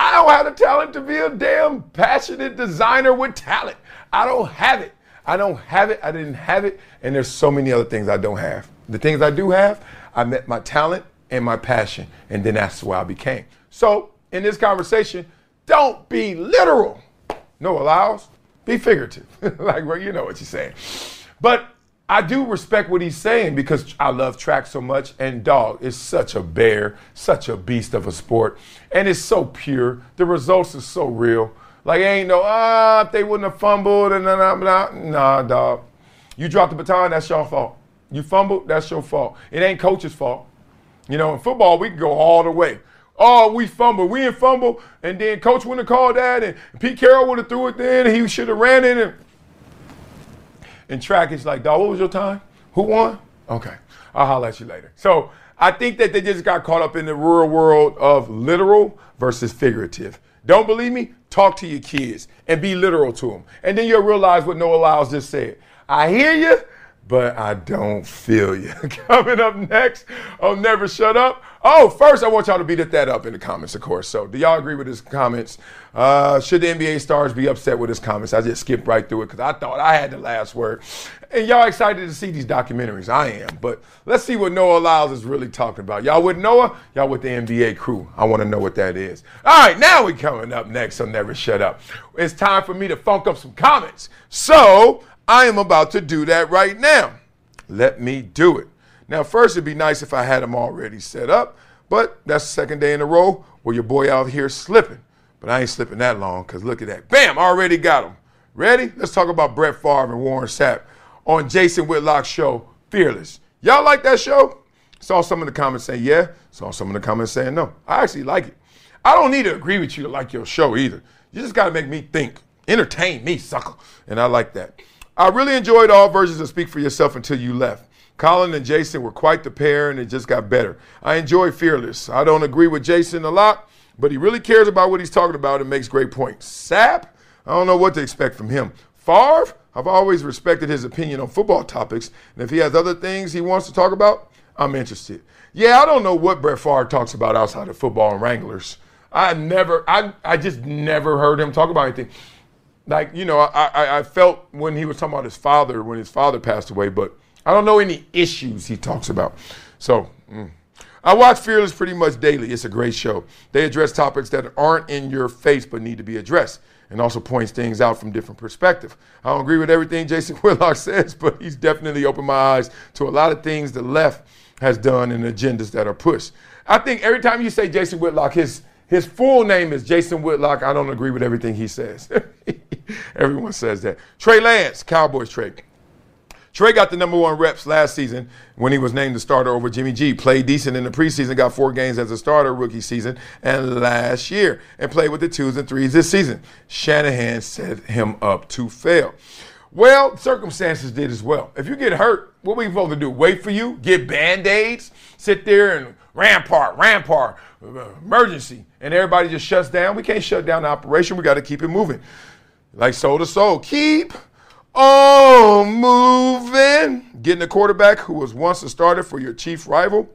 I don't have the talent to be a damn passionate designer with talent. I don't have it. I don't have it. I didn't have it. And there's so many other things I don't have. The things I do have, I met my talent and my passion. And then that's where I became. So in this conversation, don't be literal. Noah Lyles, be figurative. Like, well, you know what you're saying. But I do respect what he's saying because I love track so much. And dog, it's such a bear, such a beast of a sport. And it's so pure. The results are so real. Like, ain't no, ah, if they wouldn't have fumbled and nah, nah, nah, dog. You dropped the baton, that's your fault. You fumbled, that's your fault. It ain't coach's fault. You know, in football, we can go all the way. Oh, we fumbled, we didn't fumble, and then coach wouldn't have called that, and Pete Carroll would have threw it then, and he should have ran it. And in track, it's like, dog, what was your time? Who won? Okay, I'll holler at you later. So I think that they just got caught up in the real world of literal versus figurative. Don't believe me? Talk to your kids and be literal to them. And then you'll realize what Noah Lyles just said. I hear you, but I don't feel you. Coming up next on Never Shut Up. Oh, first, I want y'all to beat that up in the comments, of course. So do y'all agree with his comments? Uh, should the N B A stars be upset with his comments? I just skipped right through it because I thought I had the last word. And y'all excited to see these documentaries. I am. But let's see what Noah Lyles is really talking about. Y'all with Noah? Y'all with the N B A crew. I want to know what that is. All right, now we're coming up next, so Never Shut Up. It's time for me to funk up some comments. So I am about to do that right now. Let me do it. Now, first, it'd be nice if I had them already set up, but that's the second day in a row where your boy out here slipping. But I ain't slipping that long, because look at that. Bam, already got them. Ready? Let's talk about Brett Favre and Warren Sapp on Jason Whitlock's show, Fearless. Y'all like that show? Saw some in the comments saying yeah. Saw some in the comments saying no. I actually like it. I don't need to agree with you to like your show either. You just got to make me think. Entertain me, sucker. And I like that. I really enjoyed all versions of Speak For Yourself Until You Left. Colin and Jason were quite the pair, and it just got better. I enjoy Fearless. I don't agree with Jason a lot, but he really cares about what he's talking about and makes great points. Sapp, I don't know what to expect from him. Favre, I've always respected his opinion on football topics, and if he has other things he wants to talk about, I'm interested. Yeah, I don't know what Brett Favre talks about outside of football and Wranglers. I never, I, I just never heard him talk about anything. like, you know, I, I, I felt when he was talking about his father, when his father passed away, but I don't know any issues he talks about. So mm. I watch Fearless pretty much daily. It's a great show. They address topics that aren't in your face but need to be addressed, and also points things out from different perspectives. I don't agree with everything Jason Whitlock says, but he's definitely opened my eyes to a lot of things the left has done and agendas that are pushed. I think every time you say Jason Whitlock, his his full name is Jason Whitlock. I don't agree with everything he says. Everyone says that. Trey Lance, Cowboys trade. Trey got the number one reps last season when he was named the starter over Jimmy G. Played decent in the preseason, got four games as a starter rookie season and last year, and played with the twos and threes this season. Shanahan set him up to fail. Well, circumstances did as well. If you get hurt, what are we supposed to do? Wait for you? Get Band-Aids? Sit there and rampart, rampart, emergency, and everybody just shuts down? We can't shut down the operation. We got to keep it moving. Like soul to soul, keep Oh, moving. Getting a quarterback who was once a starter for your chief rival.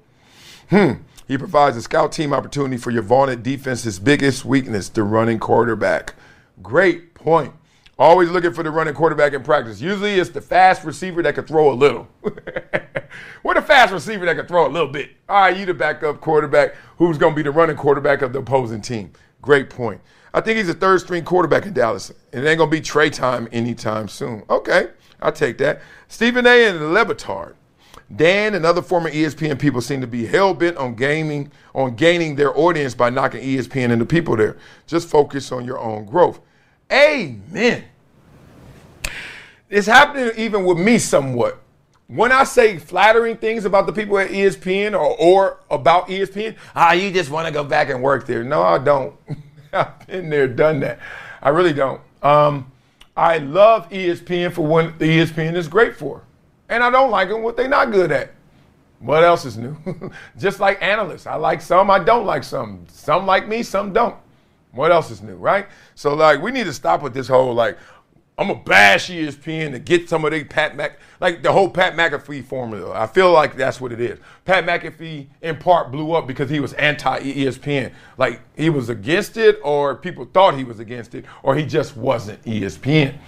Hmm. He provides a scout team opportunity for your vaunted defense's biggest weakness, the running quarterback. Great point. Always looking for the running quarterback in practice. Usually it's the fast receiver that can throw a little. We're the fast receiver that can throw a little bit. All right, you the backup quarterback who's going to be the running quarterback of the opposing team. Great point. I think he's a third-string quarterback in Dallas, and it ain't going to be Trey time anytime soon. Okay, I'll take that. Stephen A. and Lebitard. Dan and other former E S P N people seem to be hell-bent on, gaming, on gaining their audience by knocking E S P N and the people there. Just focus on your own growth. Amen. It's happening even with me somewhat. When I say flattering things about the people at E S P N or, or about E S P N, ah, you just want to go back and work there. No, I don't. I've been there, done that. I really don't. Um, I love E S P N for what E S P N is great for. And I don't like them what they're not good at. What else is new? Just like analysts. I like some, I don't like some. Some like me, some don't. What else is new, right? So, like, we need to stop with this whole, like, I'm going to bash E S P N to get some of their Pat Mc... Like, the whole Pat McAfee formula. I feel like that's what it is. Pat McAfee, in part, blew up because he was anti-E S P N. Like, he was against it, or people thought he was against it, or he just wasn't E S P N.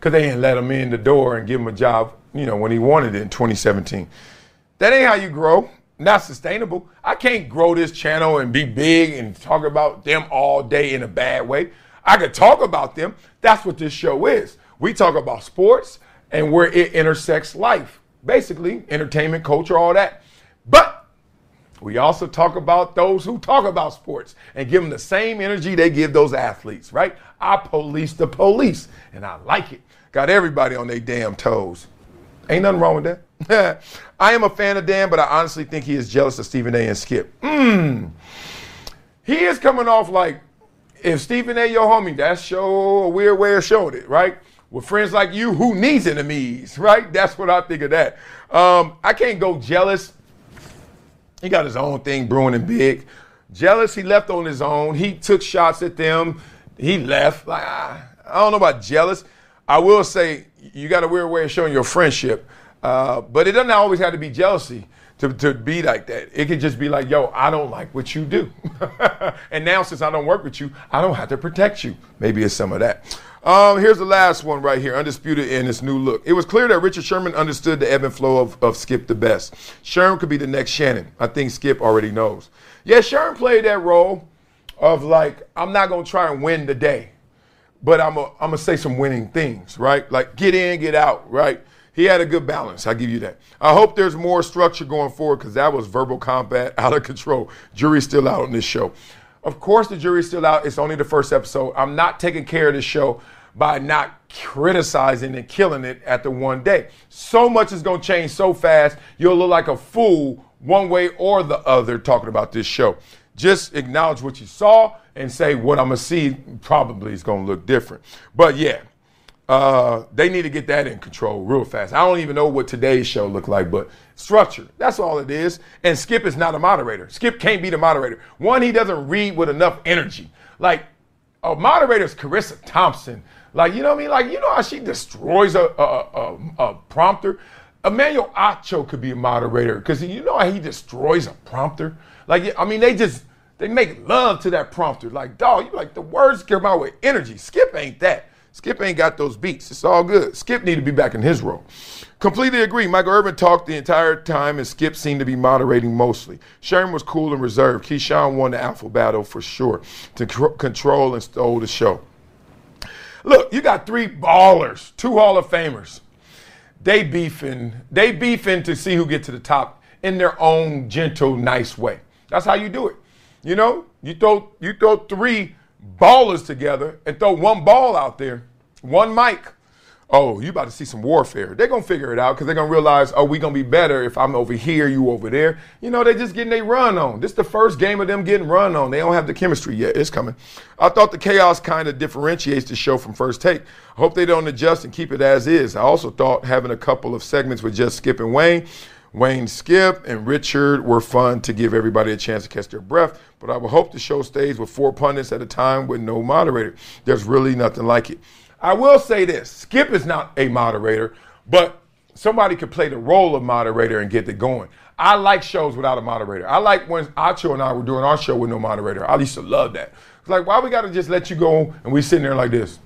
Because they didn't let him in the door and give him a job, you know, when he wanted it in twenty seventeen. That ain't how you grow. Not sustainable. I can't grow this channel and be big and talk about them all day in a bad way. I could talk about them. That's what this show is. We talk about sports and where it intersects life. Basically, entertainment, culture, all that. But we also talk about those who talk about sports and give them the same energy they give those athletes, right? I police the police, and I like it. Got everybody on their damn toes. Ain't nothing wrong with that. I am a fan of Dan, but I honestly think he is jealous of Stephen A. and Skip. Mmm. He is coming off like, if Stephen A. your homie, that's show a weird way of showing it, right? With friends like you, who needs enemies, right? That's what I think of that. Um, I can't go jealous. He got his own thing brewing and big. Jealous, he left on his own. He took shots at them. He left. Like, I, I don't know about jealous. I will say you got a weird way of showing your friendship. Uh, but it doesn't always have to be jealousy. To, to be like that. It could just be like, yo, I don't like what you do. And now since I don't work with you, I don't have to protect you. Maybe it's some of that. Um, here's the last one right here, Undisputed in this new look. It was clear that Richard Sherman understood the ebb and flow of, of Skip the best. Sherman could be the next Shannon. I think Skip already knows. Yeah, Sherman played that role of like, I'm not going to try and win the day, but I'm going to say some winning things, right? Like get in, get out, right? He had a good balance. I'll give you that. I hope there's more structure going forward because that was verbal combat out of control. Jury's still out on this show. Of course, the jury's still out. It's only the first episode. I'm not taking care of this show by not criticizing and killing it at the one day. So much is going to change so fast. You'll look like a fool one way or the other talking about this show. Just acknowledge what you saw and say what I'm going to see probably is going to look different. But yeah. Uh, they need to get that in control real fast. I don't even know what today's show looked like, but structure, that's all it is. And Skip is not a moderator. Skip can't be the moderator. One, he doesn't read with enough energy. Like, a moderator is Carissa Thompson. Like, you know what I mean? Like, you know how she destroys a, a, a, a prompter? Emmanuel Acho could be a moderator because you know how he destroys a prompter? Like, I mean, they just, they make love to that prompter. Like, dog, you like, the words come out with energy. Skip ain't that. Skip ain't got those beats. It's all good. Skip need to be back in his role. Completely agree. Michael Irvin talked the entire time, and Skip seemed to be moderating mostly. Sherman was cool and reserved. Keyshawn won the alpha battle for sure to c- control and stole the show. Look, you got three ballers, two Hall of Famers. They beefing. They beefing to see who gets to the top in their own gentle, nice way. That's how you do it. You know, you throw you throw three ballers together and throw one ball out there, one mic. Oh, you about to see some warfare. They're going to figure it out because they're going to realize, oh, we're going to be better if I'm over here, you over there. You know, they're just getting their run on. This is the first game of them getting run on. They don't have the chemistry yet. It's coming. I thought the chaos kind of differentiates the show from First Take. I hope they don't adjust and keep it as is. I also thought having a couple of segments with just Skip and Wayne, Wayne, Skip, and Richard were fun to give everybody a chance to catch their breath, but I would hope the show stays with four pundits at a time with no moderator. There's really nothing like it. I will say this, Skip is not a moderator, but somebody could play the role of moderator and get it going. I like shows without a moderator. I like when Acho and I were doing our show with no moderator. I used to love that. It's like, why we got to just let you go and we sitting there like this?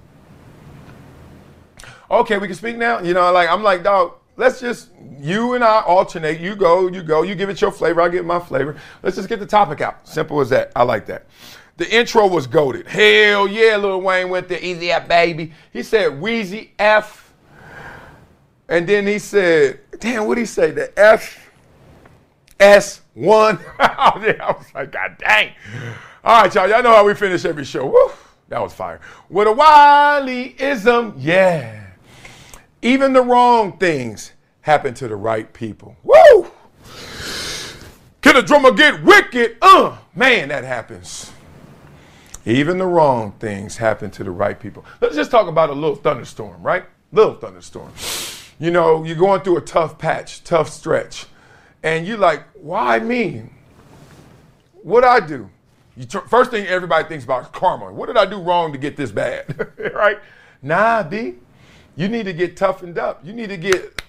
Okay, we can speak now? You know, like I'm like, dog, let's just, you and I alternate. You go, you go, you give it your flavor, I give my flavor. Let's just get the topic out. Simple as that. I like that. The intro was goated. Hell yeah, Lil Wayne went there. Easy F, baby. He said, Weezy F. And then he said, damn, what'd he say? The F, S, one. I was like, God dang. All right, y'all. Y'all know how we finish every show. Woo, that was fire. With a Wiley-ism, yeah. Even the wrong things happen to the right people. Woo. Can a drummer get wicked? Uh, man, that happens. Even the wrong things happen to the right people. Let's just talk about a little thunderstorm, right? Little thunderstorm. You know, you're going through a tough patch, tough stretch, and you're like, why me? What'd I do? You tr- first thing everybody thinks about is karma. What did I do wrong to get this bad, right? Nah, B, you need to get toughened up. You need to get,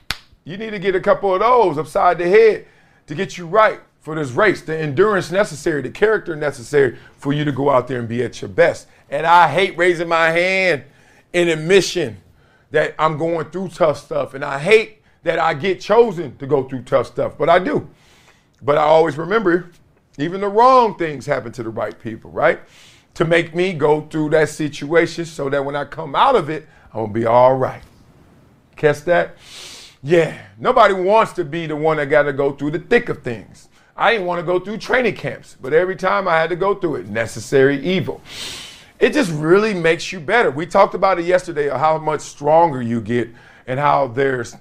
you need to get a couple of those upside the head to get you right for this race, the endurance necessary, the character necessary for you to go out there and be at your best. And I hate raising my hand in admission that I'm going through tough stuff. And I hate that I get chosen to go through tough stuff, but I do. But I always remember, even the wrong things happen to the right people, right? To make me go through that situation so that when I come out of it, I'm gonna be all right. Catch that? Yeah, nobody wants to be the one that gotta go through the thick of things. I didn't want to go through training camps, but every time I had to go through it, necessary evil. It just really makes you better. We talked about it yesterday, of how much stronger you get and how there's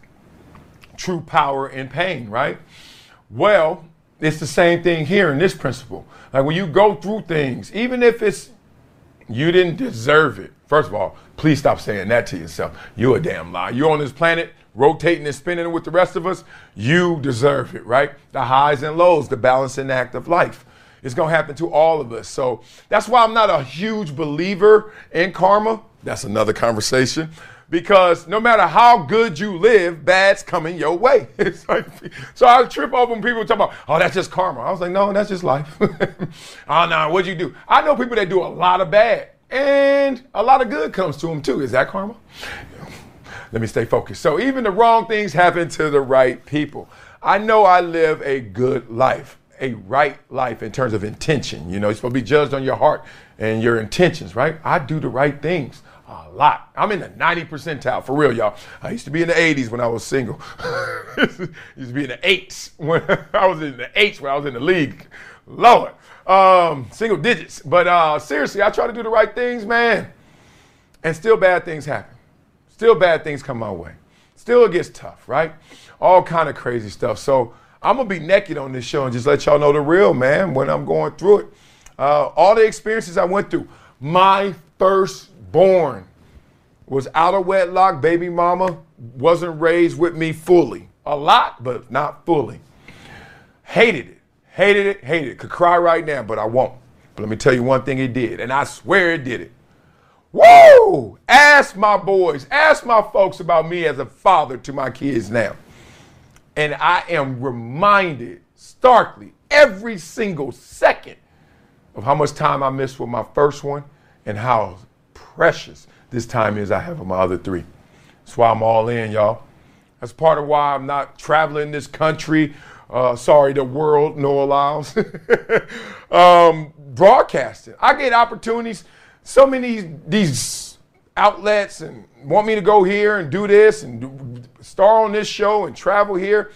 true power in pain, right? Well, it's the same thing here in this principle. Like when you go through things, even if it's, you didn't deserve it. First of all, please stop saying that to yourself. You're a damn liar. You're on this planet, rotating and spinning with the rest of us, you deserve it, right? The highs and lows, the balancing act of life. It's going to happen to all of us. So that's why I'm not a huge believer in karma. That's another conversation. Because no matter how good you live, bad's coming your way. It's like, so I trip over when people talk about, oh, that's just karma. I was like, no, that's just life. Oh, no, what'd you do? I know people that do a lot of bad, and a lot of good comes to them, too. Is that karma? Let me stay focused. So even the wrong things happen to the right people. I know I live a good life, a right life in terms of intention. You know, you're supposed to be judged on your heart and your intentions, right? I do the right things a lot. I'm in the ninetieth percentile, for real, y'all. I used to be in the eighties when I was single. used to be in the eights when I was in the eights when I was in the league. Lord, um, single digits. But uh, seriously, I try to do the right things, man. And still bad things happen. Still bad things come my way. Still it gets tough, right? All kind of crazy stuff. So I'm going to be naked on this show and just let y'all know the real, man, when I'm going through it. Uh, all the experiences I went through. My firstborn was out of wedlock. Baby mama wasn't raised with me fully. A lot, but not fully. Hated it. Hated it. Hated it. Could cry right now, but I won't. But let me tell you one thing it did, and I swear it did it. Woo! Ask my boys, ask my folks about me as a father to my kids now. And I am reminded starkly every single second of how much time I missed with my first one and how precious this time is I have on my other three. That's why I'm all in, y'all. That's part of why I'm not traveling this country. Uh, sorry, the world, Noah Lyles. um, broadcasting. I get opportunities. So many these outlets and want me to go here and do this and do, star on this show and travel here.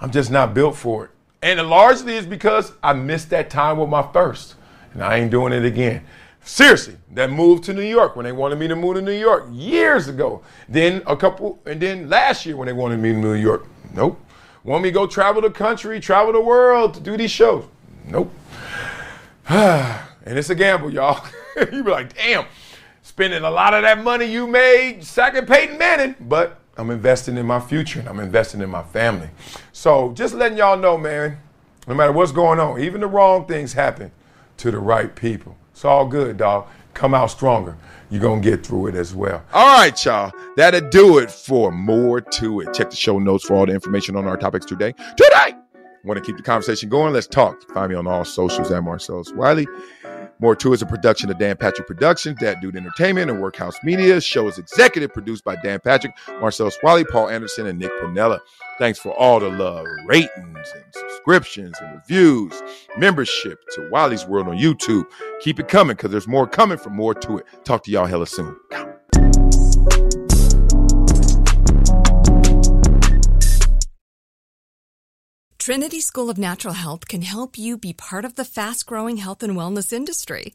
I'm just not built for it. And it largely is because I missed that time with my first. And I ain't doing it again. Seriously, that move to New York when they wanted me to move to New York years ago. Then a couple, and then last year when they wanted me to New York. Nope. Want me to go travel the country, travel the world to do these shows? Nope. And it's a gamble, y'all. You be like, damn, spending a lot of that money you made sacking Peyton Manning, but I'm investing in my future and I'm investing in my family. So just letting y'all know, man, no matter what's going on, even the wrong things happen to the right people. It's all good, dog. Come out stronger. You're going to get through it as well. All right, y'all. That'll do it for More To It. Check the show notes for all the information on our topics today. Today! Want to keep the conversation going? Let's talk. Find me on all socials at Marcellus Wiley. More To It is a production of Dan Patrick Productions, That Dude Entertainment, and Workhouse Media. The show is executive produced by Dan Patrick, Marcellus Wiley, Paul Anderson, and Nick Piniella. Thanks for all the love, ratings, and subscriptions, and reviews, membership to Wiley's World on YouTube. Keep it coming, because there's more coming from More To It. Talk to y'all hella soon. Trinity School of Natural Health can help you be part of the fast-growing health and wellness industry.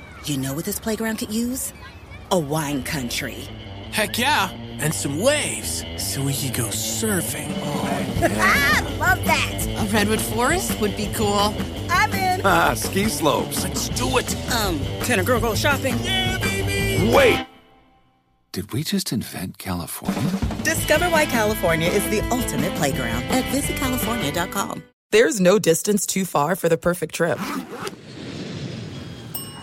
You know what this playground could use? A wine country. Heck, yeah. And some waves so we could go surfing. Oh, yeah. Ah, love that. A redwood forest would be cool. I'm in. Ah, ski slopes. Let's do it. Um, can a girl go shopping? Yeah, baby! Wait. Did we just invent California? Discover why California is the ultimate playground at visit california dot com. There's no distance too far for the perfect trip.